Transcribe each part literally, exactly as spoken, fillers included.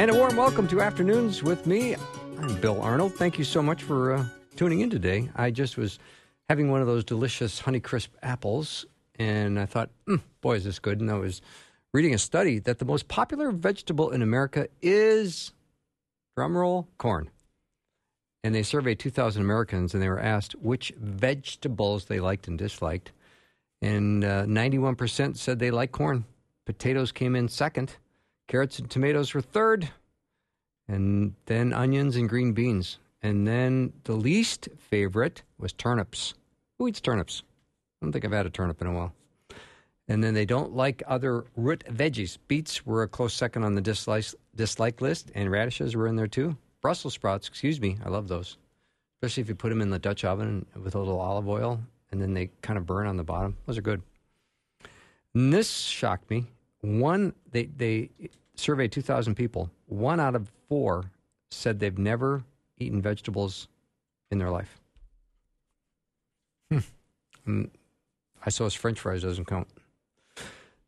And a warm welcome to Afternoons with me. I'm Bill Arnold. Thank you so much for uh, tuning in today. I just was having one of those delicious Honeycrisp apples, and I thought, mm, boy, is this good. And I was reading a study that the most popular vegetable in America is, drumroll, corn. And they surveyed two thousand Americans, and they were asked which vegetables they liked and disliked. And uh, ninety-one percent said they liked corn. Potatoes came in second. Carrots and tomatoes were third, and then onions and green beans. And then the least favorite was turnips. Who eats turnips? I don't think I've had a turnip in a while. And then they don't like other root veggies. Beets were a close second on the dislike, dislike list, and radishes were in there too. Brussels sprouts, excuse me, I love those. Especially if you put them in the Dutch oven with a little olive oil, and then they kind of burn on the bottom. Those are good. And this shocked me. One, they, they surveyed two thousand people. One out of four said they've never eaten vegetables in their life. Hmm. I saw his French fries doesn't count.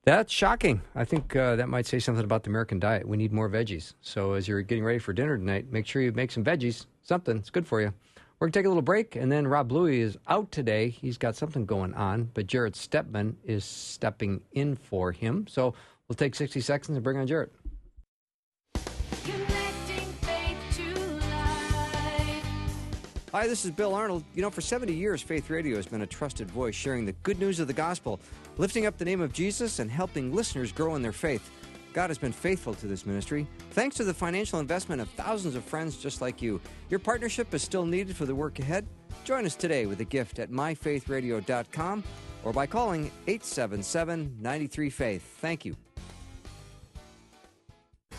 That's shocking. I think uh, that might say something about the American diet. We need more veggies. So as you're getting ready for dinner tonight, make sure you make some veggies, something. It's good for you. We're going to take a little break, and then Rob Bluey is out today. He's got something going on, but Jarrett Stepman is stepping in for him. So we'll take sixty seconds and bring on Jarrett. Connecting faith to life. Hi, this is Bill Arnold. You know, for seventy years, Faith Radio has been a trusted voice sharing the good news of the gospel, lifting up the name of Jesus, and helping listeners grow in their faith. God has been faithful to this ministry, thanks to the financial investment of thousands of friends just like you. Your partnership is still needed for the work ahead. Join us today with a gift at my faith radio dot com or by calling eight seven seven, nine three, faith. Thank you.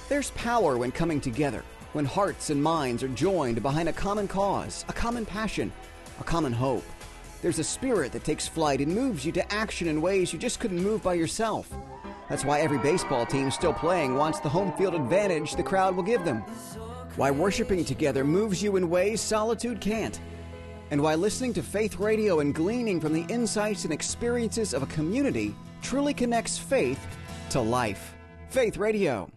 There's power when coming together, when hearts and minds are joined behind a common cause, a common passion, a common hope. There's a spirit that takes flight and moves you to action in ways you just couldn't move by yourself. That's why every baseball team still playing wants the home field advantage the crowd will give them. Why worshiping together moves you in ways solitude can't. And why listening to Faith Radio and gleaning from the insights and experiences of a community truly connects faith to life. Faith Radio.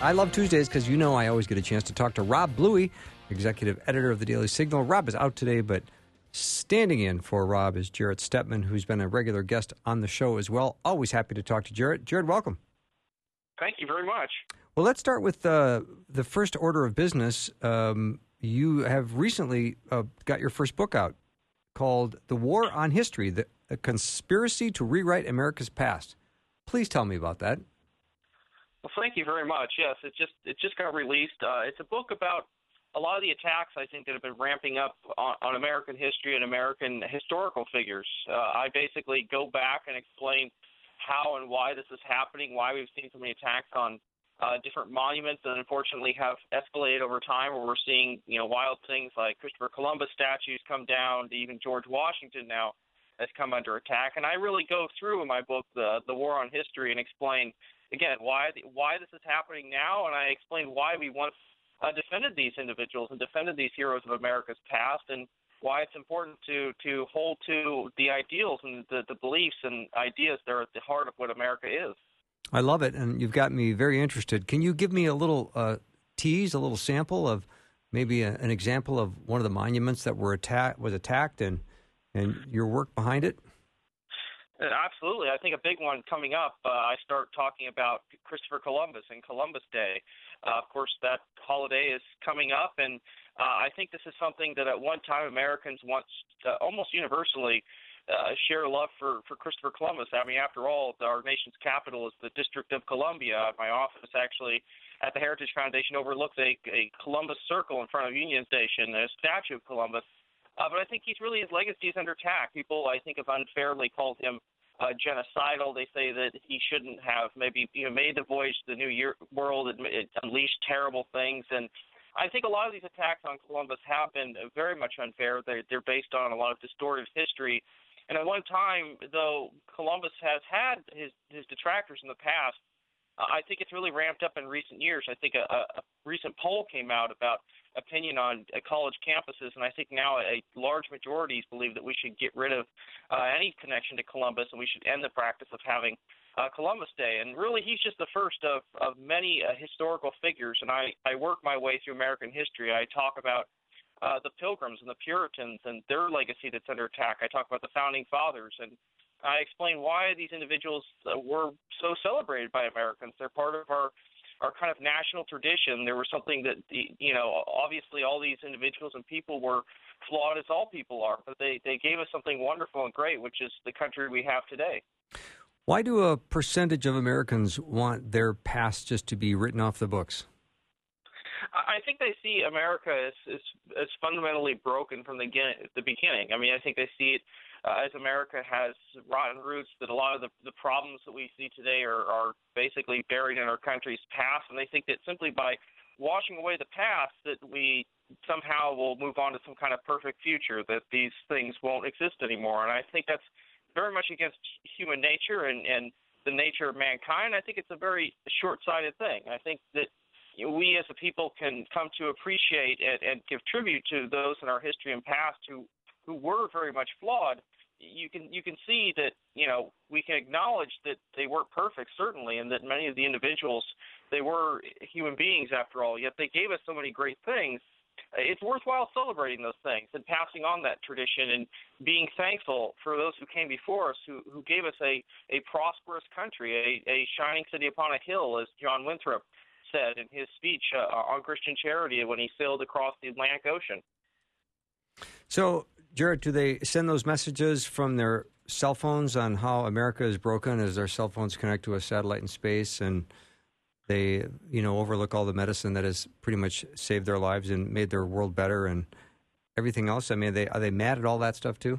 I love Tuesdays because you know I always get a chance to talk to Rob Bluey, executive editor of The Daily Signal. Rob is out today, but standing in for Rob is Jarrett Stepman, who's been a regular guest on the show as well. Always happy to talk to Jarrett. Jarrett, welcome. Thank you very much. Well, let's start with uh, the first order of business. Um, you have recently uh, got your first book out called The War on History, the, A Conspiracy to Rewrite America's Past. Please tell me about that. Well, thank you very much. Yes, it just it just got released. Uh, it's a book about a lot of the attacks, I think, that have been ramping up on, on American history and American historical figures. Uh, I basically go back and explain how and why this is happening, why we've seen so many attacks on uh, different monuments that unfortunately have escalated over time, where we're seeing you know wild things like Christopher Columbus statues come down, even George Washington now has come under attack. And I really go through in my book, The, the War on History, and explain again, why the, why this is happening now, and I explained why we once uh, defended these individuals and defended these heroes of America's past, and why it's important to, to hold to the ideals and the, the beliefs and ideas that are at the heart of what America is. I love it, and you've got me very interested. Can you give me a little uh, tease, a little sample of maybe a, an example of one of the monuments that were attack, was attacked and, and your work behind it? Absolutely. I think a big one coming up, uh, I start talking about Christopher Columbus and Columbus Day. Uh, of course, that holiday is coming up, and uh, I think this is something that at one time Americans once uh, almost universally uh, share love for, for Christopher Columbus. I mean, after all, our nation's capital is the District of Columbia. My office actually at the Heritage Foundation overlooked a, a Columbus Circle in front of Union Station, a statue of Columbus. Uh, but I think he's really, his legacy is under attack. People, I think, have unfairly called him uh, genocidal. They say that he shouldn't have maybe you know, made the voyage to the New Year world. It, it unleashed terrible things. And I think a lot of these attacks on Columbus have been very much unfair. They're, they're based on a lot of distorted history. And at one time, though, Columbus has had his, his detractors in the past. Uh, I think it's really ramped up in recent years. I think a, a recent poll came out about opinion on uh, college campuses, and I think now a large majority believe that we should get rid of uh, any connection to Columbus, and we should end the practice of having uh, Columbus Day. And really, he's just the first of, of many uh, historical figures, and I, I work my way through American history. I talk about uh, the Pilgrims and the Puritans and their legacy that's under attack. I talk about the Founding Fathers, and I explain why these individuals uh, were so celebrated by Americans. They're part of our our kind of national tradition. There was something that, you know, obviously all these individuals and people were flawed, as all people are, but they, they gave us something wonderful and great, which is the country we have today. Why do a percentage of Americans want their past just to be written off the books? I think they see America as, as, as fundamentally broken from the, the beginning. I mean, I think they see it uh, as America has rotten roots, that a lot of the, the problems that we see today are, are basically buried in our country's past, and they think that simply by washing away the past that we somehow will move on to some kind of perfect future, that these things won't exist anymore. And I think that's very much against human nature and, and the nature of mankind. I think it's a very short-sighted thing. I think that we as a people can come to appreciate and, and give tribute to those in our history and past who, who were very much flawed. You can you can see that, you know, we can acknowledge that they weren't perfect, certainly, and that many of the individuals, they were human beings after all, yet they gave us so many great things. It's worthwhile celebrating those things and passing on that tradition and being thankful for those who came before us, who, who gave us a, a prosperous country, a, a shining city upon a hill, as John Winthrop said in his speech uh, on Christian Charity when he sailed across the Atlantic Ocean. So, Jarrett, do they send those messages from their cell phones on how America is broken as their cell phones connect to a satellite in space, and they, you know, overlook all the medicine that has pretty much saved their lives and made their world better and everything else? I mean, are they, are they mad at all that stuff too?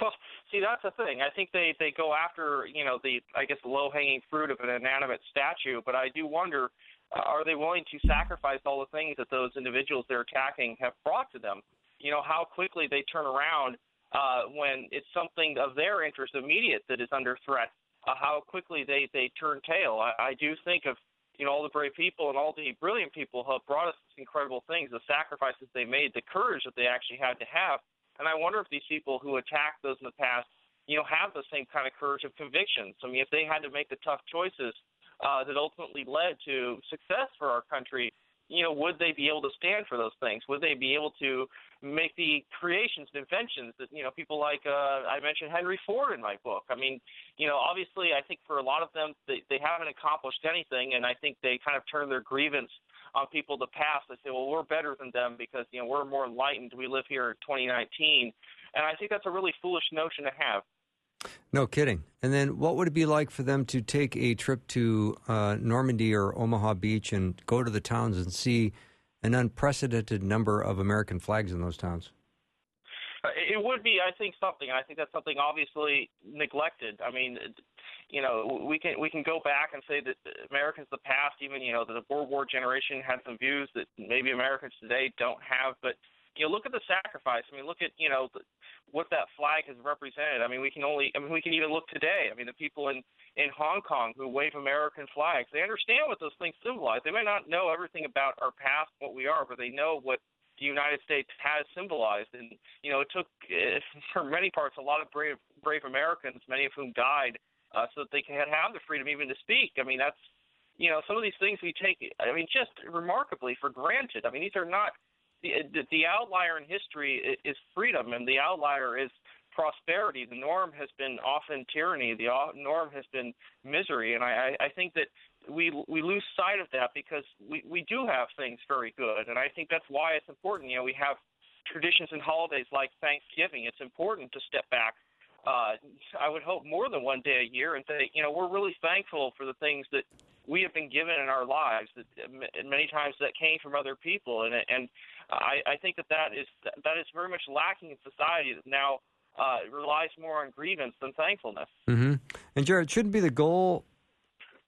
Well, see, that's the thing. I think they, they go after, you know, the, I guess, low-hanging fruit of an inanimate statue, but I do wonder, uh, are they willing to sacrifice all the things that those individuals they're attacking have brought to them? You know, how quickly they turn around uh, when it's something of their interest immediate that is under threat, uh, how quickly they, they turn tail. I, I do think of, you know, all the brave people and all the brilliant people who have brought us incredible things, the sacrifices they made, the courage that they actually had to have. And I wonder if these people who attacked those in the past, you know, have the same kind of courage of convictions. I mean, if they had to make the tough choices uh, that ultimately led to success for our country, you know, would they be able to stand for those things? Would they be able to make the creations and inventions that, you know, people like, uh, I mentioned Henry Ford in my book. I mean, you know, obviously I think for a lot of them, they, they haven't accomplished anything, and I think they kind of turn their grievance on people of the past. They say, well, we're better than them because, you know, we're more enlightened. We live here in twenty nineteen. And I think that's a really foolish notion to have. No kidding. And then what would it be like for them to take a trip to uh, Normandy or Omaha Beach and go to the towns and see an unprecedented number of American flags in those towns? It would be, I think, something. I think that's something obviously neglected. I mean, you know, we can we can go back and say that Americans of the past, even, you know, the World War generation had some views that maybe Americans today don't have, but you know, look at the sacrifice. I mean, look at, you know, the, what that flag has represented. I mean, we can only, I mean, we can even look today. I mean, the people in, in Hong Kong who wave American flags, they understand what those things symbolize. They may not know everything about our past, what we are, but they know what the United States has symbolized. And, you know, it took, uh, for many parts, a lot of brave, brave Americans, many of whom died, uh, so that they could have the freedom even to speak. I mean, that's, you know, some of these things we take, I mean, just remarkably for granted. I mean, these are not, The, the outlier in history is freedom, and the outlier is prosperity. The norm has been often tyranny. The norm has been misery. And I, I think that we we lose sight of that because we, we do have things very good. And I think that's why it's important. You know, we have traditions and holidays like Thanksgiving. It's important to step back, uh, I would hope, more than one day a year and say, you know, we're really thankful for the things that we have been given in our lives, that many times that came from other people. And and I, I think that that is, that is very much lacking in society that now uh, relies more on grievance than thankfulness. Mm-hmm. And, Jarrett, shouldn't be the goal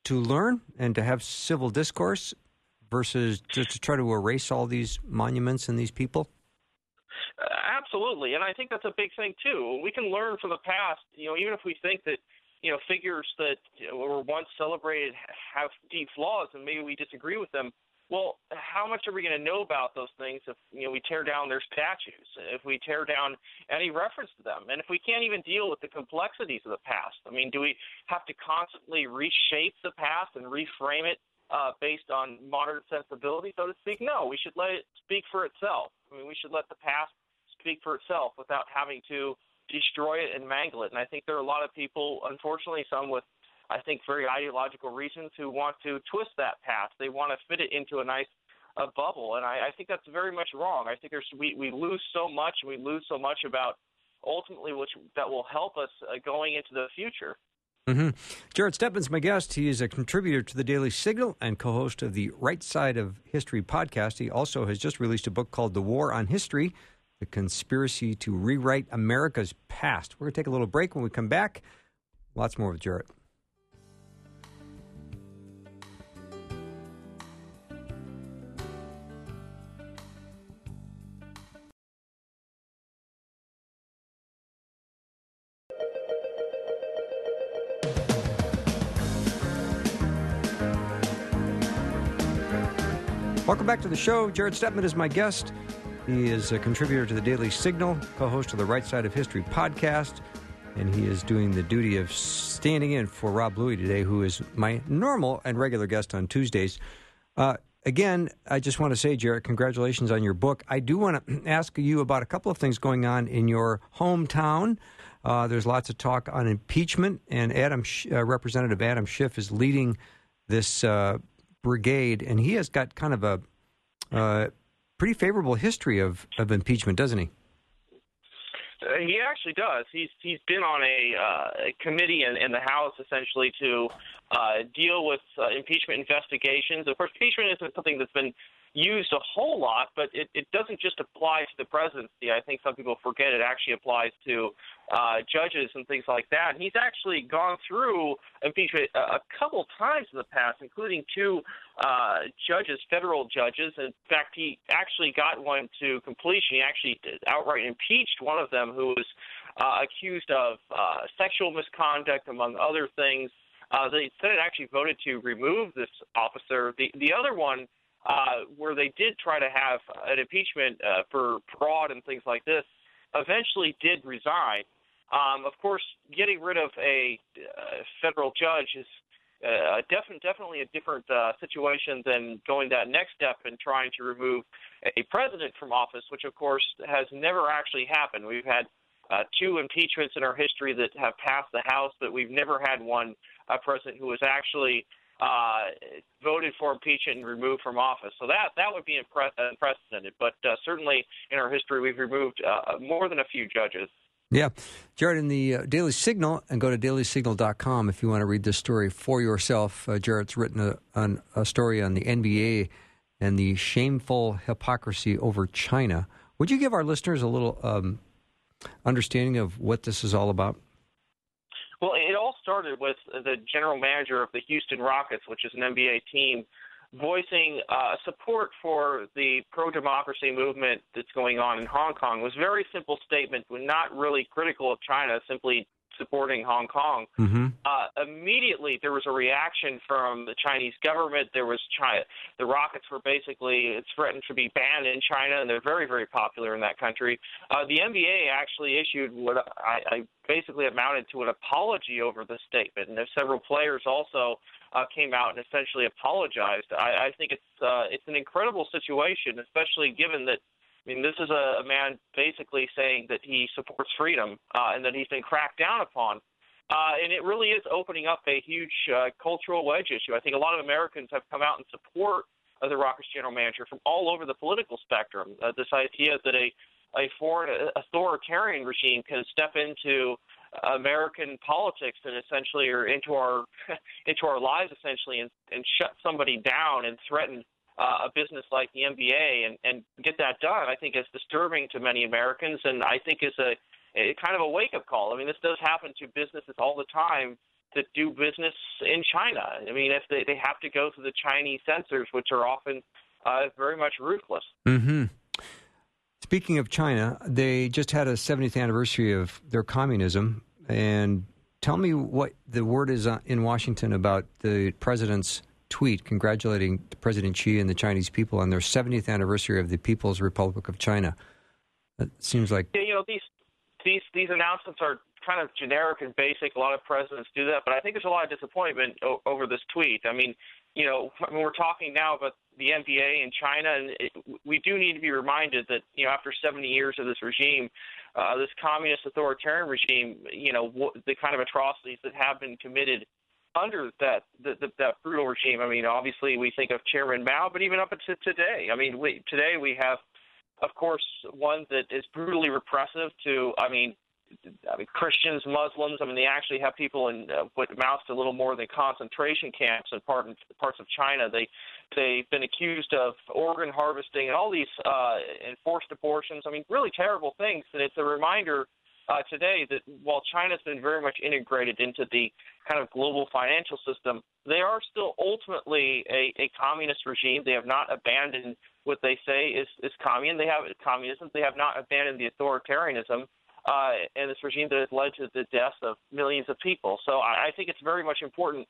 to learn and to have civil discourse versus just to try to erase all these monuments and these people? Uh, absolutely. And I think that's a big thing, too. We can learn from the past, you know, even if we think that, you know, figures that were once celebrated have deep flaws and maybe we disagree with them. Well, how much are we going to know about those things if, you know, we tear down their statues, if we tear down any reference to them, and if we can't even deal with the complexities of the past? I mean, do we have to constantly reshape the past and reframe it uh, based on modern sensibility, so to speak? No, we should let it speak for itself. I mean, we should let the past speak for itself without having to destroy it and mangle it. And I think there are a lot of people, unfortunately, some with, I think, very ideological reasons who want to twist that path. They want to fit it into a nice uh, bubble. And I, I think that's very much wrong. I think there's, we, we lose so much, and we lose so much about ultimately which that will help us uh, going into the future. Mm-hmm. Jarrett Stepman's my guest. He is a contributor to The Daily Signal and co-host of the Right Side of History podcast. He also has just released a book called The War on History, The Conspiracy to Rewrite America's Past. We're going to take a little break. When we come back, lots more with Jarrett. Welcome back to the show. Jarrett Stepman is my guest. He is a contributor to The Daily Signal, co-host of the Right Side of History podcast, and he is doing the duty of standing in for Rob Bluey today, who is my normal and regular guest on Tuesdays. Uh, again, I just want to say, Jarrett, congratulations on your book. I do want to ask you about a couple of things going on in your hometown. Uh, there's lots of talk on impeachment, and Adam, uh, Representative Adam Schiff is leading this uh brigade, and he has got kind of a uh, pretty favorable history of, of impeachment, doesn't he? Uh, he actually does. He's he's been on a, uh, a committee in, in the House, essentially, to uh, deal with uh, impeachment investigations. Of course, impeachment isn't something that's been used a whole lot, but it, it doesn't just apply to the presidency. I think some people forget it actually applies to uh, judges and things like that. And he's actually gone through impeachment a, a couple times in the past, including two uh, judges, federal judges. In fact, he actually got one to completion. He actually outright impeached one of them who was uh, accused of uh, sexual misconduct, among other things. Uh, the Senate actually voted to remove this officer. The, the other one, Uh, where they did try to have an impeachment uh, for fraud and things like this, eventually did resign. Um, of course, getting rid of a uh, federal judge is uh, def- definitely a different uh, situation than going that next step and trying to remove a president from office, which, of course, has never actually happened. We've had uh, two impeachments in our history that have passed the House, but we've never had one uh, president who was actually – Uh, voted for impeachment and removed from office. So that that would be impre- unprecedented. But uh, certainly in our history, we've removed uh, more than a few judges. Yeah. Jarrett, in the uh, Daily Signal, and go to daily signal dot com if you want to read this story for yourself. Uh, Jarrett's written a, an, a story on the N B A and the shameful hypocrisy over China. Would you give our listeners a little um, understanding of what this is all about? Well, it all started with the general manager of the Houston Rockets, which is an N B A team, voicing uh, support for the pro-democracy movement that's going on in Hong Kong. It was a very simple statement, not really critical of China, simply supporting Hong Kong. Mm-hmm. Uh, immediately, there was a reaction from the Chinese government. There was China. The Rockets were basically threatened to be banned in China, and they're very, very popular in that country. Uh, the N B A actually issued what I, I basically amounted to an apology over the statement, and several players also uh, came out and essentially apologized. I, I think it's uh, it's an incredible situation, especially given that, I mean, this is a, a man basically saying that he supports freedom uh, and that he's been cracked down upon. Uh, and it really is opening up a huge uh, cultural wedge issue. I think a lot of Americans have come out in support of the Rockets general manager from all over the political spectrum. Uh, this idea that a, a foreign authoritarian regime can step into American politics and essentially or into our into our lives essentially and, and shut somebody down and threaten uh, a business like the N B A and, and get that done, I think is disturbing to many Americans, and I think is a, a kind of a wake-up call. I mean, this does happen to businesses all the time that do business in China. I mean, if they, they have to go through the Chinese censors, which are often uh, very much ruthless. Mm-hmm. Speaking of China, they just had a seventieth anniversary of their communism. And tell me what the word is in Washington about the president's tweet congratulating President Xi and the Chinese people on their seventieth anniversary of the People's Republic of China. It seems like... Yeah, you know, these, these, these announcements are kind of generic and basic. A lot of presidents do that. But I think there's a lot of disappointment o- over this tweet. I mean, you know, when we're talking now about the N B A in China, and it, we do need to be reminded that, you know, after seventy years of this regime, uh, this communist authoritarian regime, you know, wh- the kind of atrocities that have been committed under that the, the, that brutal regime. I mean, obviously we think of Chairman Mao, but even up to today. I mean, we, today we have, of course, one that is brutally repressive to, I mean, I mean, Christians, Muslims, I mean, they actually have people in uh, what amounts to little more than concentration camps in, part, in parts of China. They, they've been accused of organ harvesting and all these uh, enforced abortions. I mean, really terrible things. And it's a reminder uh, today that while China's been very much integrated into the kind of global financial system, they are still ultimately a, a communist regime. They have not abandoned what they say is, is commun. They have communism. They have not abandoned the authoritarianism. Uh, and this regime that has led to the deaths of millions of people. So I, I think it's very much important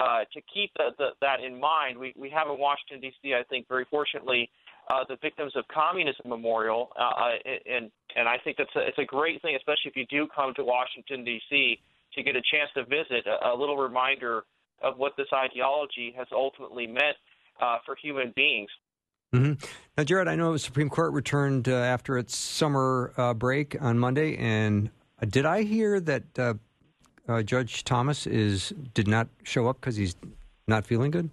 uh, to keep the, the, that in mind. We, we have in Washington, D C, I think, very fortunately, uh, the Victims of Communism Memorial, uh, and and I think that's a, it's a great thing, especially if you do come to Washington, D C, to get a chance to visit, a, a little reminder of what this ideology has ultimately meant uh, for human beings. Mm-hmm. Now, Jarrett, I know the Supreme Court returned uh, after its summer uh, break on Monday, and uh, did I hear that uh, uh, Judge Thomas is did not show up because he's not feeling good?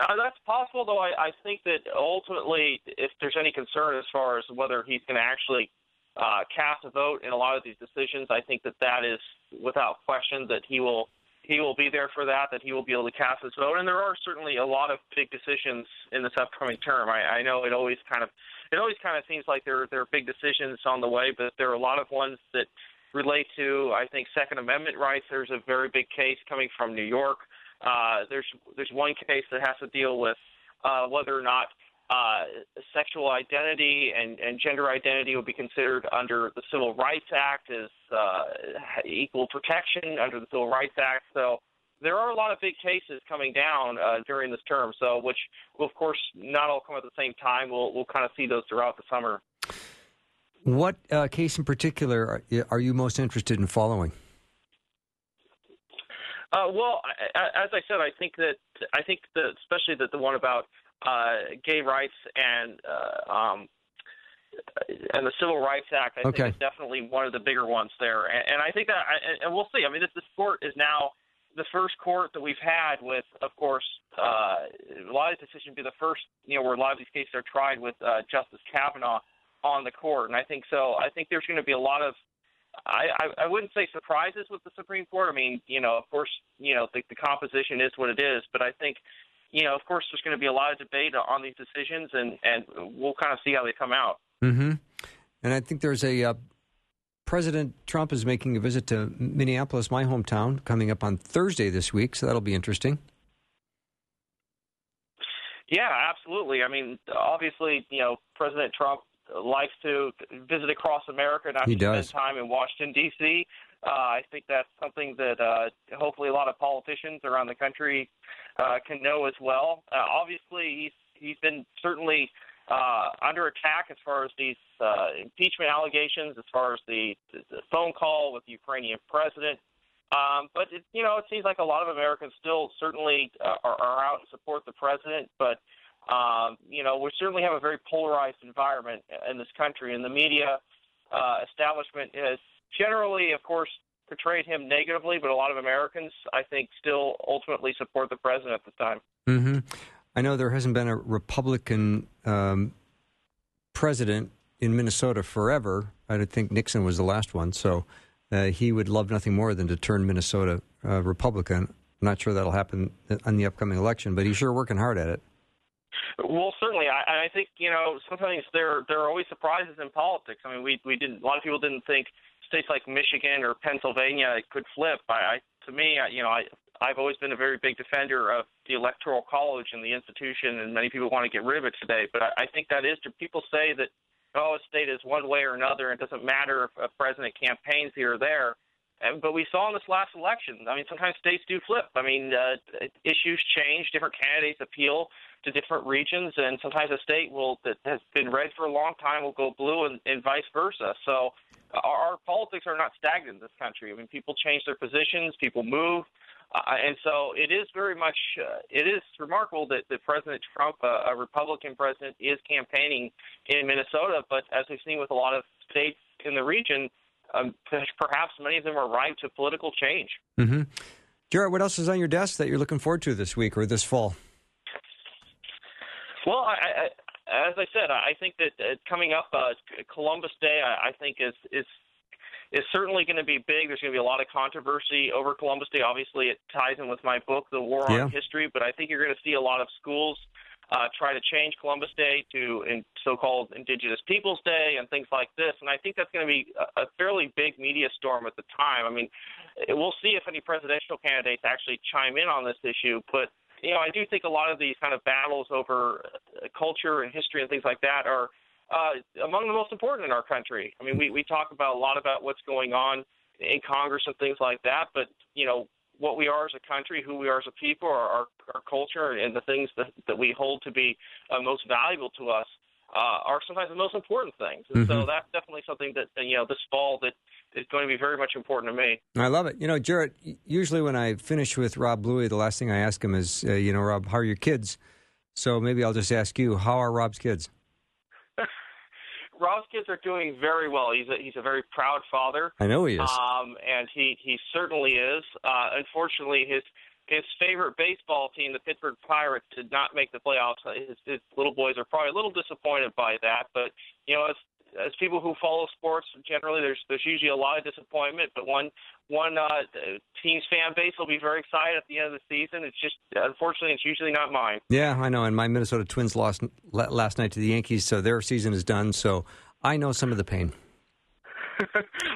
Uh, that's possible, though. I, I think that ultimately, if there's any concern as far as whether he's going to actually uh, cast a vote in a lot of these decisions, I think that that is without question that he will He will be there for that, that he will be able to cast his vote. And there are certainly a lot of big decisions in this upcoming term. I, I know it always kind of it always kind of seems like there, there are big decisions on the way, but there are a lot of ones that relate to, I think, Second Amendment rights. There's a very big case coming from New York. Uh, there's, there's one case that has to deal with uh, whether or not uh, sexual identity and, and gender identity will be considered under the Civil Rights Act as Uh, equal protection under the Civil Rights Act. So there are a lot of big cases coming down uh, during this term, so which will, of course, not all come at the same time. We'll, we'll kind of see those throughout the summer. What uh, case in particular are, are you most interested in following? Uh, well, I, as I said, I think that I think that especially that the one about uh, gay rights and uh, um, and the Civil Rights Act, I okay. think, is definitely one of the bigger ones there. And, and I think that, I, and we'll see. I mean, this, this court is now the first court that we've had with, of course, uh, a lot of decisions be the first, you know, where a lot of these cases are tried with uh, Justice Kavanaugh on the court. And I think so. I think there's going to be a lot of, I, I, I wouldn't say surprises with the Supreme Court. I mean, you know, of course, you know, the, the composition is what it is. But I think, you know, of course, there's going to be a lot of debate on these decisions, and, and we'll kind of see how they come out. Mm-hmm. And I think there's a uh, President Trump is making a visit to Minneapolis, my hometown, coming up on Thursday this week. So that'll be interesting. Yeah, absolutely. I mean, obviously, you know, President Trump likes to visit across America, not just spend time in Washington, D C. Uh, I think that's something that uh, hopefully a lot of politicians around the country uh, can know as well. Uh, obviously, he's he's been certainly. Uh, under attack as far as these uh, impeachment allegations, as far as the, the phone call with the Ukrainian president. Um, but, it, you know, it seems like a lot of Americans still certainly uh, are, are out and support the president. But, um, you know, we certainly have a very polarized environment in this country. And the media uh, establishment has generally, of course, portrayed him negatively. But a lot of Americans, I think, still ultimately support the president at this time. Mm-hmm. I know there hasn't been a Republican um, president in Minnesota forever. I think Nixon was the last one. So uh, he would love nothing more than to turn Minnesota uh, Republican. I'm not sure that'll happen on the upcoming election, but he's sure working hard at it. Well, certainly. I, I think, you know, sometimes there there are always surprises in politics. I mean, we we didn't. A lot of people didn't think states like Michigan or Pennsylvania could flip. I, I to me, I, you know, I I've always been a very big defender of the Electoral College and the institution, and many people want to get rid of it today. But I, I think that is true. People say that, oh, a state is one way or another, and it doesn't matter if a president campaigns here or there. And, but we saw in this last election, I mean, sometimes states do flip. I mean, uh, issues change, different candidates appeal to different regions, and sometimes a state will that has been red for a long time will go blue, and, and vice versa. So our, our politics are not stagnant in this country. I mean, people change their positions, people move. Uh, and so it is very much uh, – it is remarkable that, that President Trump, uh, a Republican president, is campaigning in Minnesota. But as we've seen with a lot of states in the region, um, perhaps many of them are ripe to political change. Mm-hmm. Jarrett, what else is on your desk that you're looking forward to this week or this fall? Well, I, I – as I said, I think that uh, coming up uh, Columbus Day, I, I think is, is is certainly going to be big. There's going to be a lot of controversy over Columbus Day. Obviously, it ties in with my book, The War on yeah. History. But I think you're going to see a lot of schools uh, try to change Columbus Day to in so-called Indigenous Peoples Day and things like this. And I think that's going to be a, a fairly big media storm at the time. I mean, we'll see if any presidential candidates actually chime in on this issue, but. You know, I do think a lot of these kind of battles over culture and history and things like that are uh, among the most important in our country. I mean, we, we talk about a lot about what's going on in Congress and things like that, but, you know, what we are as a country, who we are as a people, our, our, our culture and the things that, that we hold to be uh, most valuable to us uh, are sometimes the most important things. And mm-hmm. so that's definitely something that, you know, this fall that is going to be very much important to me. I love it. You know, Jarrett, usually when I finish with Rob Bluey, the last thing I ask him is, uh, you know, Rob, how are your kids? So maybe I'll just ask you, how are Rob's kids? Rob's kids are doing very well. He's a, he's a very proud father. I know he is. Um, and he, he certainly is. Uh, unfortunately, his his favorite baseball team, the Pittsburgh Pirates, did not make the playoffs. His, his little boys are probably a little disappointed by that. But, you know, as As people who follow sports, generally there's there's usually a lot of disappointment, but one one uh, team's fan base will be very excited at the end of the season. It's just, unfortunately, it's usually not mine. Yeah, I know, and my Minnesota Twins lost last night to the Yankees, so their season is done, so I know some of the pain.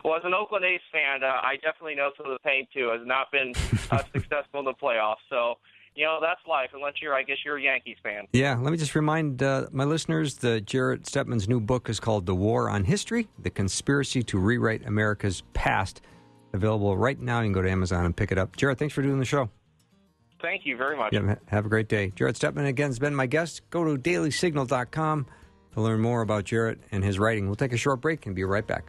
Well, as an Oakland A's fan, uh, I definitely know some of the pain, too. I've not been uh, successful in the playoffs, so... You know, that's life, unless you're, I guess, you're a Yankees fan. Yeah, let me just remind uh, my listeners that Jarrett Stepman's new book is called The War on History, The Conspiracy to Rewrite America's Past. Available right now. You can go to Amazon and pick it up. Jarrett, thanks for doing the show. Thank you very much. Yeah, have a great day. Jarrett Stepman, again, has been my guest. Go to daily signal dot com to learn more about Jarrett and his writing. We'll take a short break and be right back.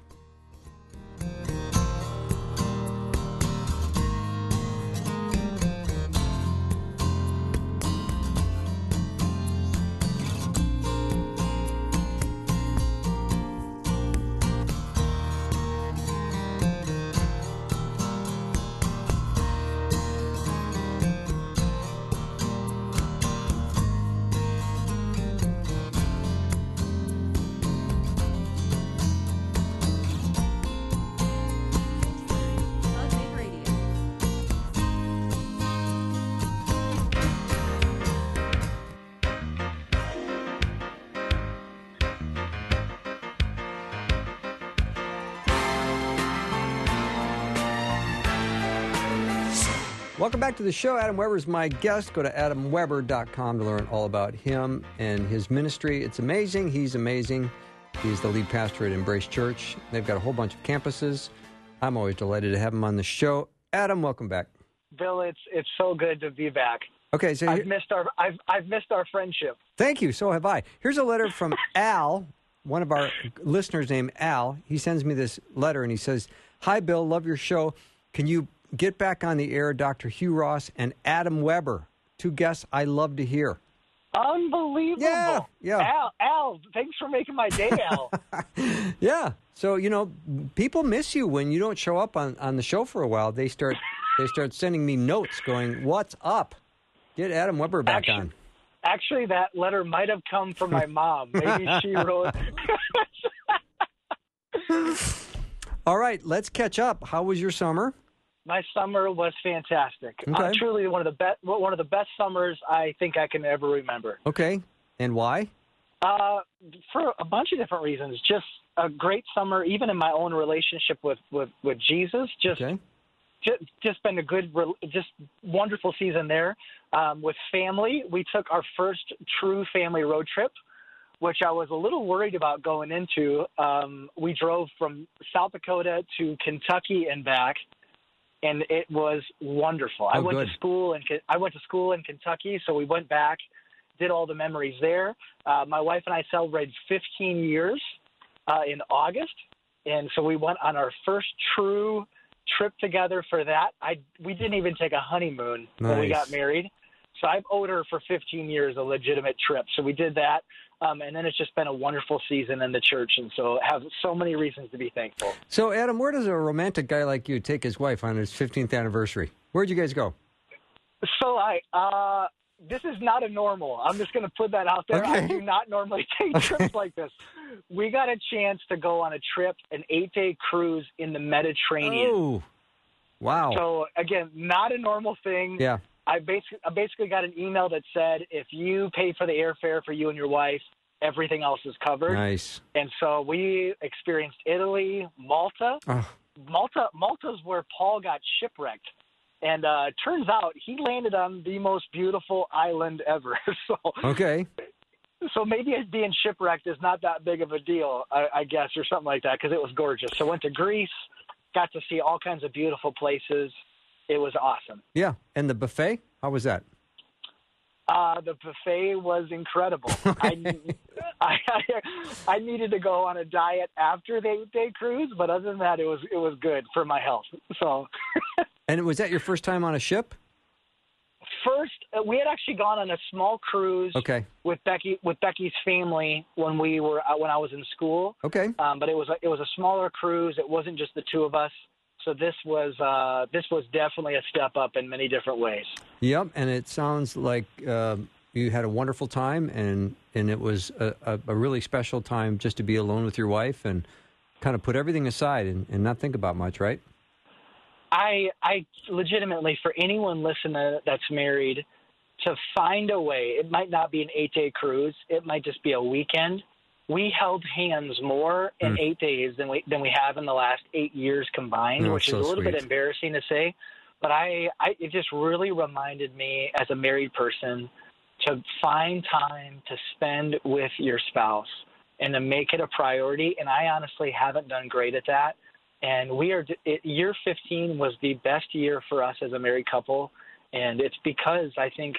Welcome back to the show. Adam Weber is my guest. Go to adam weber dot com to learn all about him and his ministry. It's amazing. He's amazing. He's the lead pastor at Embrace Church. They've got a whole bunch of campuses. I'm always delighted to have him on the show. Adam, welcome back. Bill, it's it's so good to be back. Okay, so I've here, missed our I've I've missed our friendship. Thank you. So have I. Here's a letter from Al, one of our listeners named Al. He sends me this letter and he says, "Hi Bill, love your show. Can you get back on the air, Doctor Hugh Ross and Adam Weber, two guests I love to hear." Unbelievable. Yeah, yeah. Al, Al, thanks for making my day, Al. Yeah. So, you know, people miss you when you don't show up on, on the show for a while. They start they start sending me notes going, "What's up? Get Adam Weber back actually, on." Actually, that letter might have come from my mom. Maybe she wrote... All right, let's catch up. How was your summer? My summer was fantastic. Okay. Uh, truly one of the best one of the best summers I think I can ever remember. Okay. And why? Uh, for a bunch of different reasons. Just a great summer, even in my own relationship with, with, with Jesus. Just, okay. just just been a good, just wonderful season there. Um, with family, we took our first true family road trip, which I was a little worried about going into. Um, we drove from South Dakota to Kentucky and back. And it was wonderful. Oh, I went good. to school and I went to school in Kentucky, so we went back, did all the memories there. Uh, my wife and I celebrated fifteen years uh, in August, and so we went on our first true trip together for that. I we didn't even take a honeymoon nice. when we got married, so I've owed her for fifteen years a legitimate trip. So we did that. Um, and then it's just been a wonderful season in the church, and so have so many reasons to be thankful. So, Adam, where does a romantic guy like you take his wife on his fifteenth anniversary? Where'd you guys go? So I, uh, this is not a normal. I'm just going to put that out there. Okay. I do not normally take okay. trips like this. We got a chance to go on a trip, an eight-day cruise in the Mediterranean. Oh, wow. So, again, not a normal thing. Yeah. I basically, I basically got an email that said, if you pay for the airfare for you and your wife, everything else is covered. Nice. And so we experienced Italy, Malta. Oh. Malta, Malta's where Paul got shipwrecked. And uh, turns out he landed on the most beautiful island ever. so, okay. So maybe being shipwrecked is not that big of a deal, I, I guess, or something like that, because it was gorgeous. So went to Greece, got to see all kinds of beautiful places. It was awesome. Yeah. And the buffet? How was that? Uh, the buffet was incredible. I, I I needed to go on a diet after the eight-day cruise, but other than that, it was it was good for my health. So. And was that your first time on a ship? First, we had actually gone on a small cruise okay. with Becky with Becky's family when we were when I was in school. Okay. Um, but it was a, it was a smaller cruise. It wasn't just the two of us. So this was uh, this was definitely a step up in many different ways. Yep, and it sounds like uh, you had a wonderful time, and and it was a, a really special time just to be alone with your wife and kind of put everything aside and, and not think about much, right? I I legitimately, for anyone listening that's married, to find a way. It might not be an eight-day cruise. It might just be a weekend. We held hands more in mm. eight days than we than we have in the last eight years combined, oh, which so is a little sweet. bit embarrassing to say. But I, I, it just really reminded me as a married person to find time to spend with your spouse and to make it a priority. And I honestly haven't done great at that. And we are it, year fifteen was the best year for us as a married couple, and it's because I think.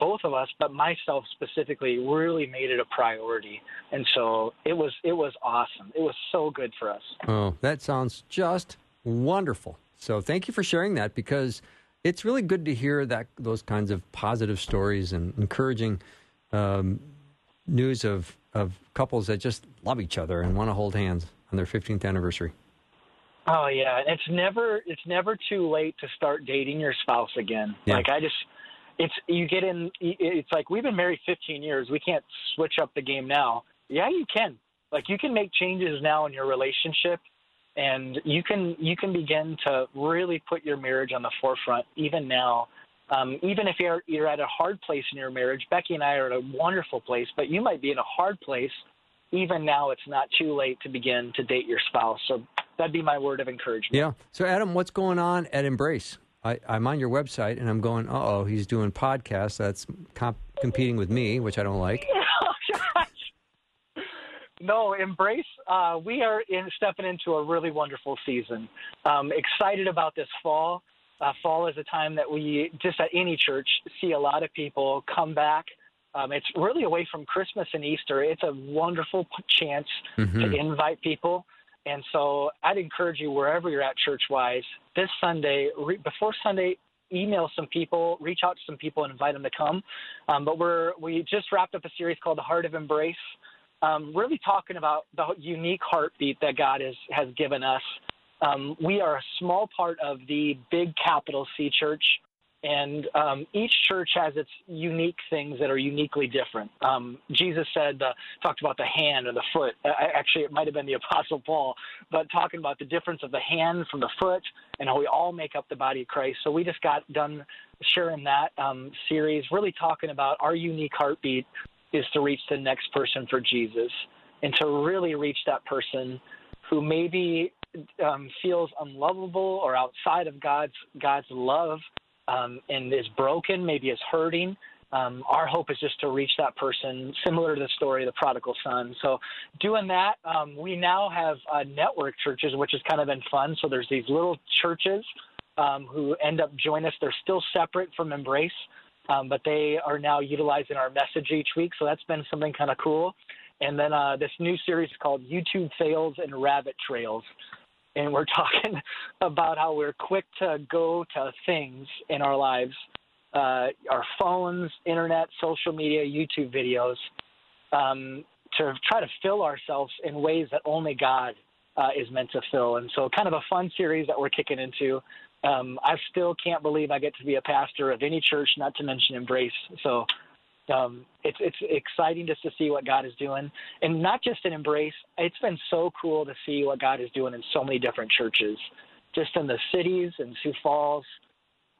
Both of us, but myself specifically, really made it a priority. And so it was it was awesome. It was so good for us. Oh, that sounds just wonderful. So thank you for sharing that, because it's really good to hear that those kinds of positive stories and encouraging um, news of, of couples that just love each other and want to hold hands on their fifteenth anniversary. Oh, yeah. It's never, it's never too late to start dating your spouse again. Yeah. Like I just... It's you get in. It's like we've been married fifteen years. We can't switch up the game now. Yeah, you can. Like you can make changes now in your relationship, and you can you can begin to really put your marriage on the forefront even now. Um, even if you're you're at a hard place in your marriage, Becky and I are at a wonderful place, but you might be in a hard place. Even now, it's not too late to begin to date your spouse. So that'd be my word of encouragement. Yeah. So Adam, what's going on at Embrace? I, I'm on your website, and I'm going, uh-oh, he's doing podcasts. That's comp- competing with me, which I don't like. No, Embrace, uh, we are in stepping into a really wonderful season. Um, excited about this fall. Uh, fall is a time that we, just at any church, see a lot of people come back. Um, it's really away from Christmas and Easter. It's a wonderful chance mm-hmm. to invite people. And so I'd encourage you, wherever you're at church-wise, this Sunday, re- before Sunday, email some people, reach out to some people, and invite them to come. Um, but we're we just wrapped up a series called The Heart of Embrace, um, really talking about the unique heartbeat that God has, has given us. Um, we are a small part of the big capital C church, And um, each church has its unique things that are uniquely different. Um, Jesus said, uh, talked about the hand or the foot. Uh, actually, it might have been the Apostle Paul, but talking about the difference of the hand from the foot and how we all make up the body of Christ. So we just got done sharing that um, series, really talking about our unique heartbeat is to reach the next person for Jesus and to really reach that person who maybe um, feels unlovable or outside of God's God's love. Um, and is broken, maybe is hurting. Um, our hope is just to reach that person, similar to the story of the prodigal son. So doing that, um, we now have uh, network churches, which has kind of been fun. So there's these little churches um, who end up joining us. They're still separate from Embrace, um, but they are now utilizing our message each week. So that's been something kind of cool. And then uh, this new series called YouTube Fails and Rabbit Trails. And we're talking about how we're quick to go to things in our lives, uh, our phones, internet, social media, YouTube videos, um, to try to fill ourselves in ways that only God uh, is meant to fill. And so kind of a fun series that we're kicking into. Um, I still can't believe I get to be a pastor of any church, not to mention Embrace. So um, it's, it's exciting just to see what God is doing, and not just in Embrace. It's been so cool to see what God is doing in so many different churches, just in the cities and Sioux Falls.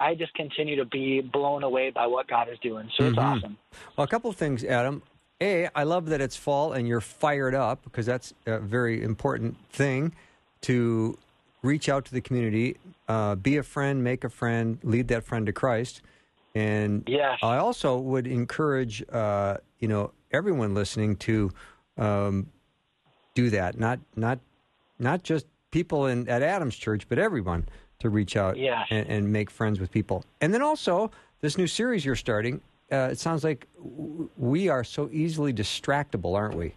I just continue to be blown away by what God is doing. So it's mm-hmm. awesome. Well, a couple of things, Adam. A, I love that it's fall and you're fired up, because that's a very important thing, to reach out to the community, uh, be a friend, make a friend, lead that friend to Christ. And yes. I also would encourage, uh, you know, everyone listening to um, do that. Not not not just people in at Adam's church, but everyone to reach out yes. and, and make friends with people. And then also this new series you're starting. Uh, it sounds like w- we are so easily distractible, aren't we?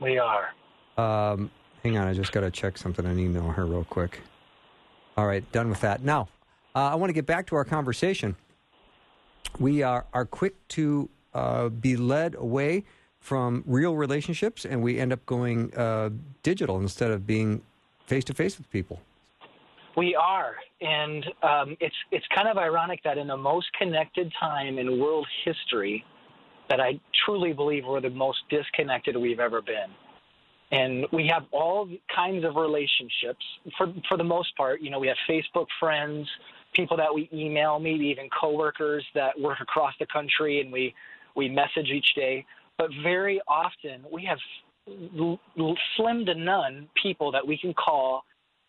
We are. Um, hang on, I just got to check something on email here real quick. All right, done with that. Now uh, I want to get back to our conversation. We are, are quick to uh, be led away from real relationships, and we end up going uh, digital instead of being face-to-face with people. We are, and um, it's it's kind of ironic that in the most connected time in world history, that I truly believe we're the most disconnected we've ever been. And we have all kinds of relationships, for for the most part. You know, we have Facebook friends, people that we email, maybe even coworkers that work across the country, and we, we message each day. But very often we have l- l- slim to none people that we can call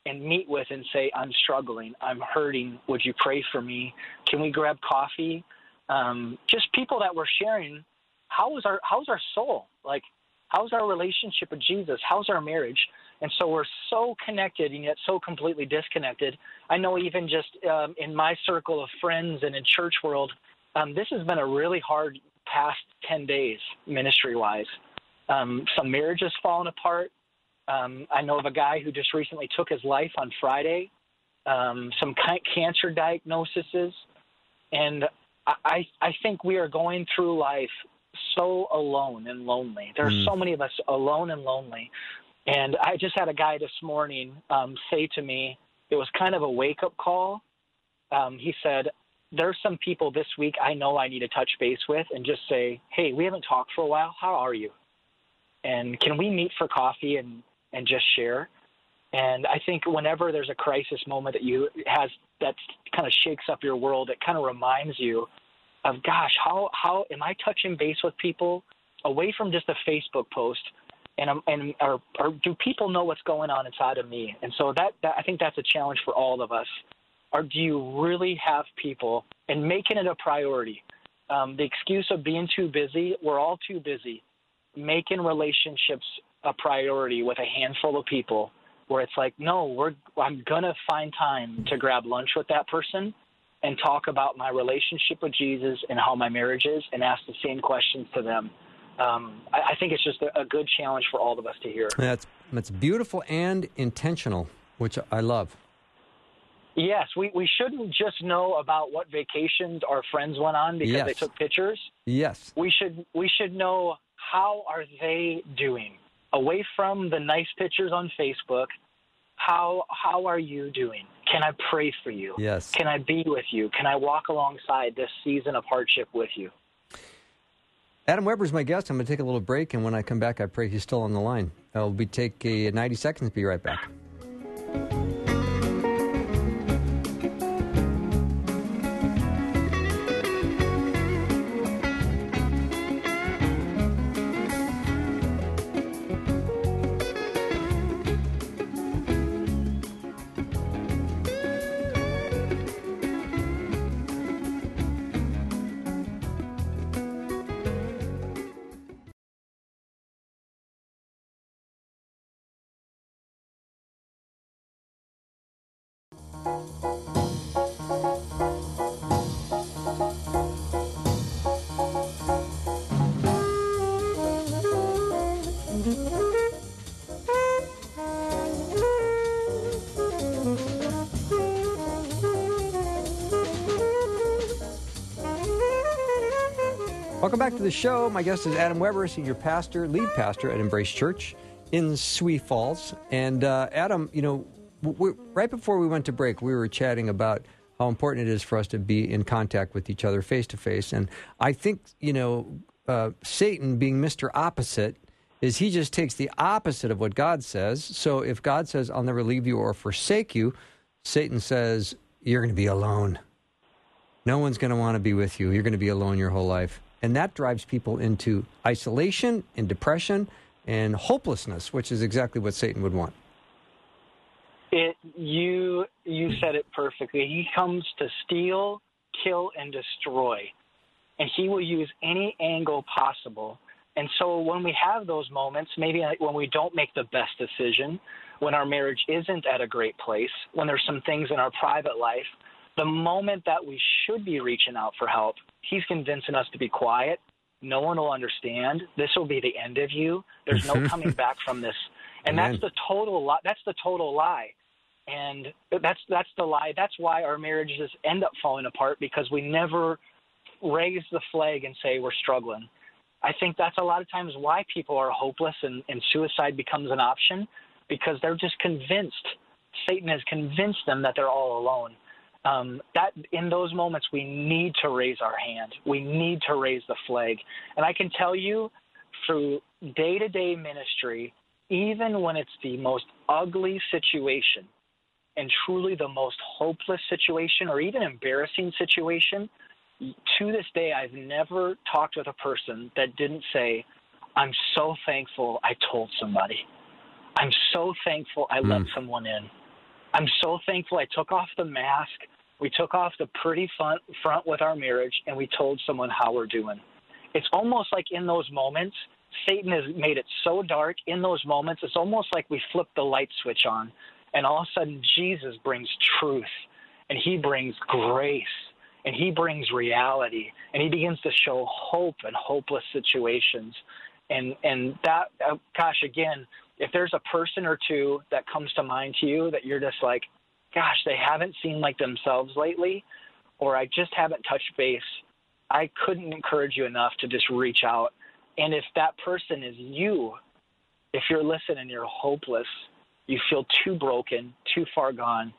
and meet with and say, I'm struggling, I'm hurting, would you pray for me? Can we grab coffee? Um, just people that we're sharing, how is our how's our soul? Like, how's our relationship with Jesus? How's our marriage? And so we're so connected and yet so completely disconnected. I know even just um, in my circle of friends and in church world, um, this has been a really hard past ten days ministry-wise. Um, some marriages fallen apart. Um, I know of a guy who just recently took his life on Friday. Um, some kind of cancer diagnoses. And I, I think we are going through life so alone and lonely. There are mm. so many of us alone and lonely. And I just had a guy this morning um, say to me, it was kind of a wake-up call. Um, he said, there's some people this week I know I need to touch base with and just say, hey, we haven't talked for a while. How are you? And can we meet for coffee and, and just share? And I think whenever there's a crisis moment that you has that kind of shakes up your world, it kind of reminds you of, gosh, how, how am I touching base with people away from just a Facebook post? And, I'm, and or, or do people know what's going on inside of me? And so that, that I think that's a challenge for all of us. Or do you really have people and making it a priority? Um, the excuse of being too busy, we're all too busy, making relationships a priority with a handful of people where it's like, no, we're I'm going to find time to grab lunch with that person and talk about my relationship with Jesus and how my marriage is and ask the same questions to them. Um, I, I think it's just a, a good challenge for all of us to hear. That's that's beautiful and intentional, which I love. Yes, we, we shouldn't just know about what vacations our friends went on because yes. they took pictures. Yes. We should we should know how are they doing. Away from the nice pictures on Facebook, how how are you doing? Can I pray for you? Yes. Can I be with you? Can I walk alongside this season of hardship with you? Adam Weber's my guest. I'm going to take a little break, and when I come back, I pray he's still on the line. I'll be take a ninety seconds, be right back. Welcome back to the show. My guest is Adam Weber, senior pastor, lead pastor at Embrace Church in Sioux Falls. And uh, Adam, you know, we, right before we went to break, we were chatting about how important it is for us to be in contact with each other face to face. And I think, you know, uh, Satan being Mister Opposite is he just takes the opposite of what God says. So if God says, I'll never leave you or forsake you, Satan says, you're going to be alone. No one's going to want to be with you. You're going to be alone your whole life. And that drives people into isolation and depression and hopelessness, which is exactly what Satan would want. It, you you said it perfectly. He comes to steal, kill, and destroy. And he will use any angle possible. And so when we have those moments, maybe when we don't make the best decision, when our marriage isn't at a great place, when there's some things in our private life, the moment that we should be reaching out for help, he's convincing us to be quiet. No one will understand. This will be the end of you. There's no coming back from this. And Amen. that's the total lie. That's the total lie. And that's that's the lie. That's why our marriages end up falling apart, because we never raise the flag and say we're struggling. I think that's a lot of times why people are hopeless and, and suicide becomes an option, because they're just convinced. Satan has convinced them that they're all alone. Um, that in those moments, we need to raise our hand. We need to raise the flag. And I can tell you through day-to-day ministry, even when it's the most ugly situation and truly the most hopeless situation or even embarrassing situation, to this day, I've never talked with a person that didn't say, I'm so thankful I told somebody. I'm so thankful I let mm. someone in. I'm so thankful I took off the mask, we took off the pretty front, front with our marriage, and we told someone how we're doing. It's almost like in those moments, Satan has made it so dark. In those moments, it's almost like we flip the light switch on, and all of a sudden Jesus brings truth, and he brings grace, and he brings reality, and he begins to show hope in hopeless situations. And, and that, oh, gosh, again, if there's a person or two that comes to mind to you that you're just like, gosh, they haven't seemed like themselves lately, or I just haven't touched base, I couldn't encourage you enough to just reach out. And if that person is you, if you're listening, you're hopeless, you feel too broken, too far gone,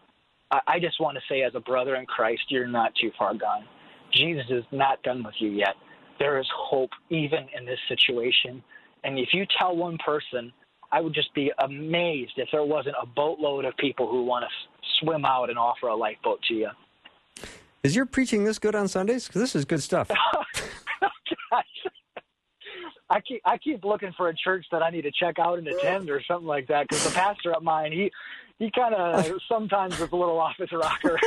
I, I just want to say as a brother in Christ, you're not too far gone. Jesus is not done with you yet. There is hope even in this situation. And if you tell one person, I would just be amazed if there wasn't a boatload of people who want to swim out and offer a lifeboat to you. Is your preaching this good on Sundays? Because this is good stuff. I keep I keep looking for a church that I need to check out and attend or something like that. Because the pastor at mine, he he kind of sometimes is a little off his rocker.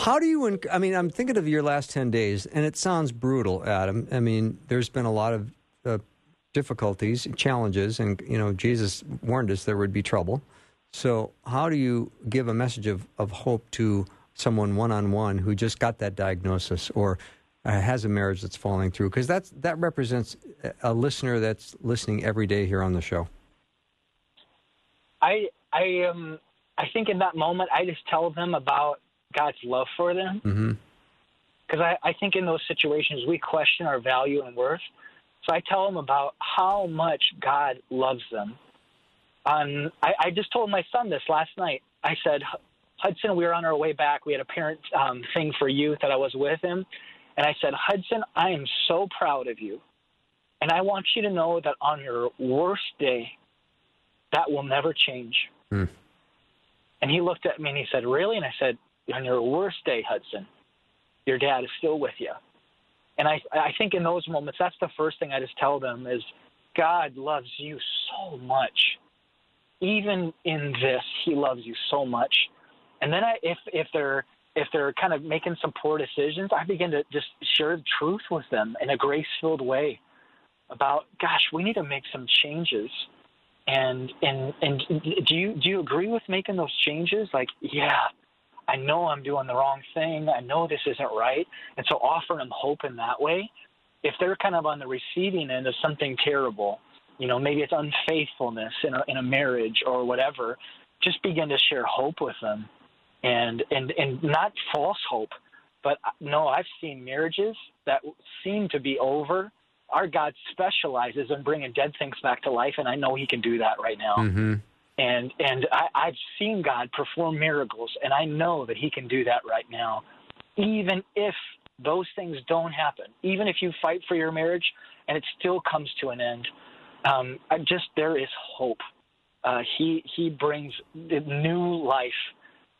How do you, I mean, I'm thinking of your last ten days, and it sounds brutal, Adam. I mean, there's been a lot of uh, difficulties, challenges, and, you know, Jesus warned us there would be trouble. So how do you give a message of, of hope to someone one-on-one who just got that diagnosis or uh, has a marriage that's falling through? Because that's that represents a listener that's listening every day here on the show. I, I, um, I think in that moment, I just tell them about God's love for them. Because mm-hmm. I, I think in those situations, we question our value and worth. So I tell them about how much God loves them on, I, I just told my son this last night. I said, Hudson, we were on our way back. We had a parent um, thing for youth that I was with him. And I said, Hudson, I am so proud of you. And I want you to know that on your worst day, that will never change. Mm. And he looked at me and he said, really? And I said, on your worst day, Hudson, your dad is still with you. And I, I think in those moments, that's the first thing I just tell them is God loves you so much. Even in this, he loves you so much. And then I, if, if they're if they're kind of making some poor decisions, I begin to just share the truth with them in a grace-filled way about, gosh, we need to make some changes. And and and do you do you agree with making those changes? Like, yeah, I know I'm doing the wrong thing. I know this isn't right. And so offering them hope in that way. If they're kind of on the receiving end of something terrible, you know, maybe it's unfaithfulness in a, in a marriage or whatever, just begin to share hope with them. And, and and not false hope, but no, I've seen marriages that seem to be over. Our God specializes in bringing dead things back to life, and I know he can do that right now. Mm-hmm. And and I, I've seen God perform miracles, and I know that he can do that right now, even if those things don't happen, even if you fight for your marriage and it still comes to an end. Um, I just there is hope. Uh, he, he brings the new life.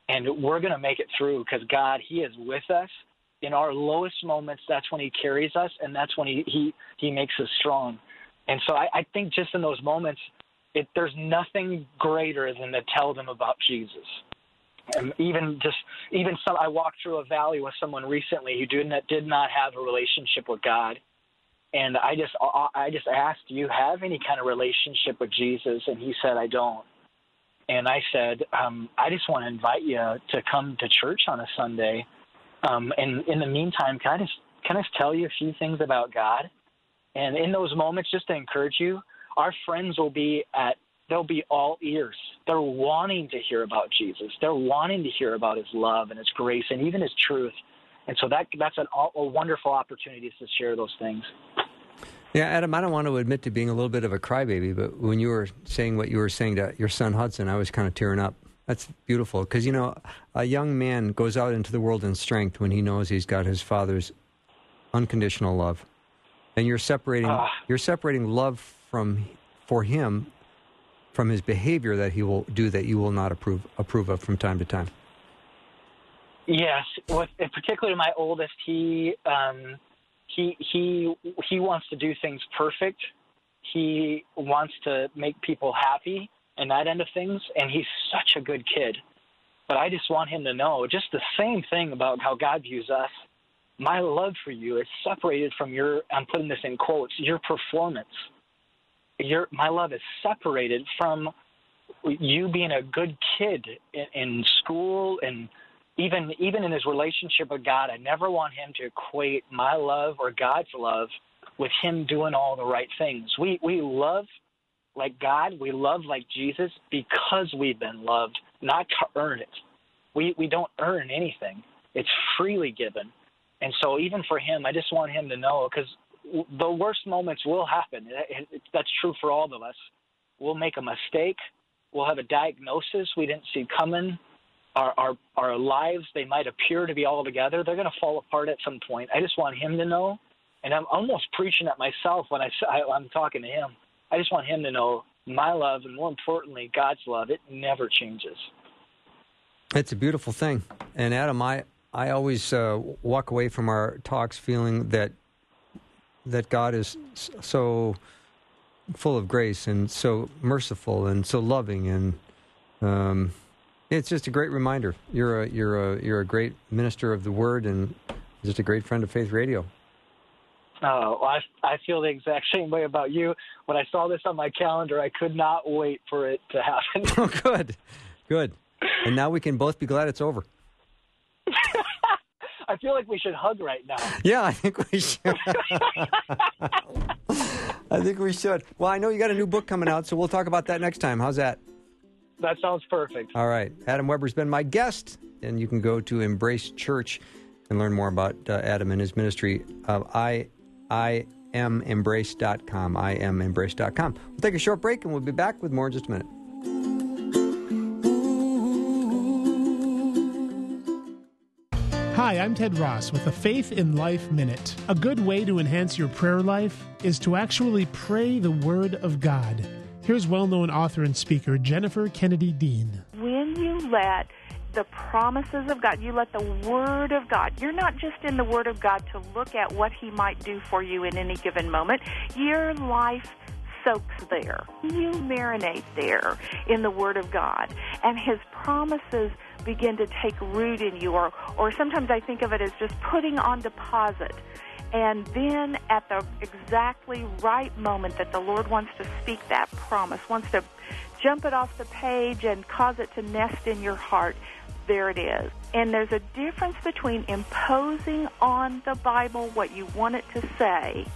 And we're going to make it through because God, he is with us. In our lowest moments, that's when he carries us, and that's when he he, he makes us strong. And so I, I think just in those moments, it, there's nothing greater than to tell them about Jesus. And even just even some, I walked through a valley with someone recently who did not, did not have a relationship with God. And I just I just asked, do you have any kind of relationship with Jesus? And he said, I don't. And I said, um, I just want to invite you to come to church on a Sunday. Um, and in the meantime, can I just can I just tell you a few things about God? And in those moments, just to encourage you, our friends will be at they'll be all ears. They're wanting to hear about Jesus. They're wanting to hear about his love and his grace and even his truth. And so that that's an, a wonderful opportunity to share those things. Yeah, Adam, I don't want to admit to being a little bit of a crybaby, but when you were saying what you were saying to your son Hudson, I was kind of tearing up. That's beautiful because, you know, a young man goes out into the world in strength when he knows he's got his father's unconditional love. And you're separating uh, you're separating love from for him from his behavior that he will do that you will not approve approve of from time to time. Yes, with, particularly my oldest, he... Um, He he he wants to do things perfect. He wants to make people happy and that end of things. And he's such a good kid. But I just want him to know just the same thing about how God views us. My love for you is separated from your, I'm putting this in quotes, your performance. Your my love is separated from you being a good kid in, in school and Even even in his relationship with God, I never want him to equate my love or God's love with him doing all the right things. We we love like God, we love like Jesus because we've been loved, not to earn it. We we don't earn anything. It's freely given. And so even for him, I just want him to know because the worst moments will happen. It, it, that's true for all of us. We'll make a mistake. We'll have a diagnosis we didn't see coming. Our, our our lives, they might appear to be all together. They're going to fall apart at some point. I just want him to know, and I'm almost preaching at myself when I, I, I'm talking to him. I just want him to know my love, and more importantly, God's love, it never changes. It's a beautiful thing. And Adam, I, I always uh, walk away from our talks feeling that that God is so full of grace and so merciful and so loving and... Um, It's just a great reminder. You're a you're a you're a great minister of the Word, and just a great friend of Faith Radio. Oh, I I feel the exact same way about you. When I saw this on my calendar, I could not wait for it to happen. Oh, good, good. And now we can both be glad it's over. I feel like we should hug right now. Yeah, I think we should. I think we should. Well, I know you got a new book coming out, so we'll talk about that next time. How's that? That sounds perfect. All right. Adam Weber's been my guest, and you can go to Embrace Church and learn more about uh, Adam and his ministry. Uh, I, I am embrace dot com. I am embrace dot com. We'll take a short break, and we'll be back with more in just a minute. Hi, I'm Ted Ross with the Faith in Life Minute. A good way to enhance your prayer life is to actually pray the Word of God. Here's well-known author and speaker Jennifer Kennedy Dean. When you let the promises of God, you let the Word of God, you're not just in the Word of God to look at what He might do for you in any given moment. Your life soaks there. You marinate there in the Word of God, and His promises begin to take root in you, or, or sometimes I think of it as just putting on deposit. And then at the exactly right moment that the Lord wants to speak that promise, wants to jump it off the page and cause it to nest in your heart, there it is. And there's a difference between imposing on the Bible what you want it to say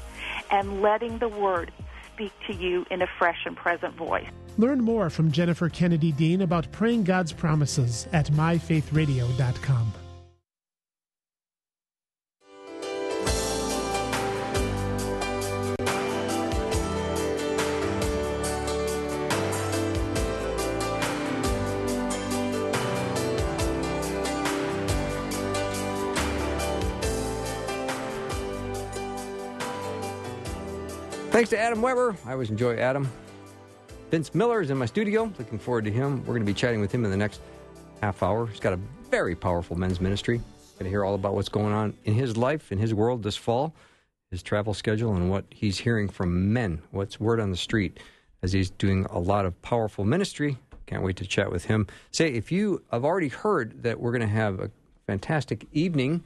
and letting the Word speak to you in a fresh and present voice. Learn more from Jennifer Kennedy Dean about praying God's promises at my faith radio dot com. Thanks to Adam Weber. I always enjoy Adam. Vince Miller is in my studio. Looking forward to him. We're going to be chatting with him in the next half hour. He's got a very powerful men's ministry. Going to hear all about what's going on in his life, in his world this fall, his travel schedule, and what he's hearing from men, what's word on the street, as he's doing a lot of powerful ministry. Can't wait to chat with him. Say, if you have already heard that we're going to have a fantastic evening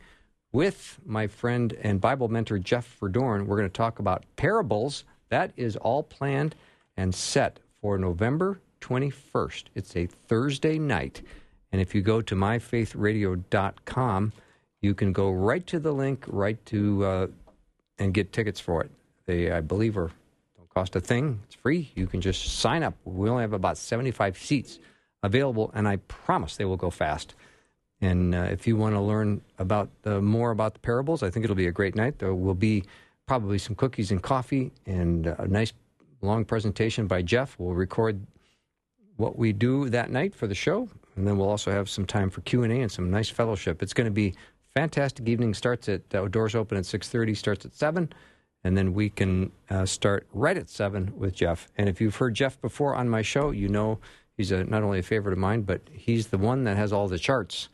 with my friend and Bible mentor Jeff Verdorn, we're going to talk about parables. That is all planned and set for November twenty-first. It's a Thursday night. And if you go to my faith radio dot com, you can go right to the link, right to, uh, and get tickets for it. They, I believe, are, don't cost a thing. It's free. You can just sign up. We only have about seventy-five seats available, and I promise they will go fast. And uh, if you want to learn about uh, more about the parables, I think it'll be a great night. There will be probably some cookies and coffee and a nice long presentation by Jeff. We'll record what we do that night for the show, and then we'll also have some time for Q and A and some nice fellowship. It's going to be a fantastic evening. Starts at uh, doors open at six thirty, starts at seven, and then we can uh, start right at seven with Jeff. And if you've heard Jeff before on my show, you know he's a, not only a favorite of mine, but he's the one that has all the charts.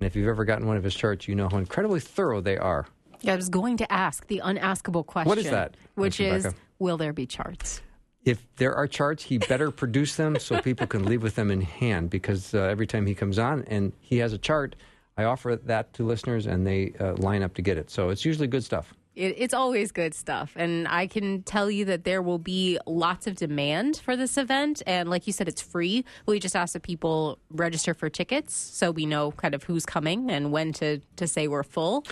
And if you've ever gotten one of his charts, you know how incredibly thorough they are. I was going to ask the unaskable question. What is that? Which is, Rebecca, will there be charts? If there are charts, he better produce them so people can leave with them in hand, because uh, every time he comes on and he has a chart, I offer that to listeners and they uh, line up to get it. So it's usually good stuff. It, it's always good stuff. And I can tell you that there will be lots of demand for this event. And like you said, it's free. We just ask that people register for tickets so we know kind of who's coming and when to, to say we're full.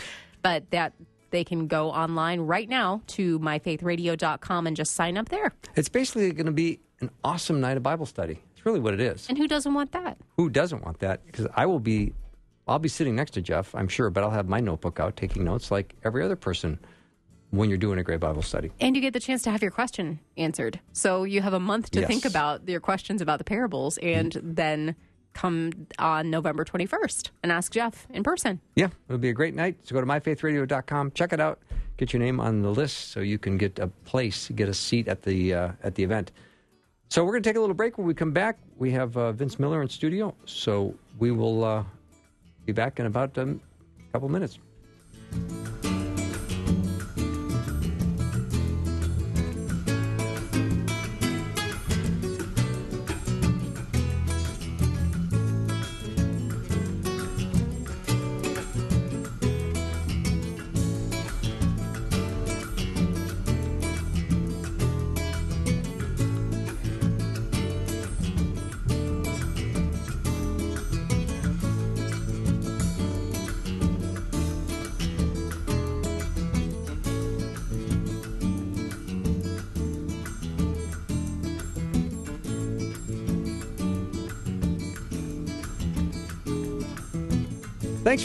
But that they can go online right now to my faith radio dot com and just sign up there. It's basically going to be an awesome night of Bible study. It's really what it is. And who doesn't want that? Who doesn't want that? Because I will be, I'll be sitting next to Jeff, I'm sure, but I'll have my notebook out taking notes like every other person when you're doing a great Bible study. And you get the chance to have your question answered. So you have a month to yes. think about your questions about the parables and mm-hmm. then come on November twenty-first and ask Jeff in person. Yeah, it'll be a great night. So go to my faith radio dot com, check it out, get your name on the list so you can get a place, get a seat at the uh, at the event. So we're going to take a little break. When we come back, we have uh, Vince Miller in studio. So we will uh, be back in about um, a couple minutes. Thanks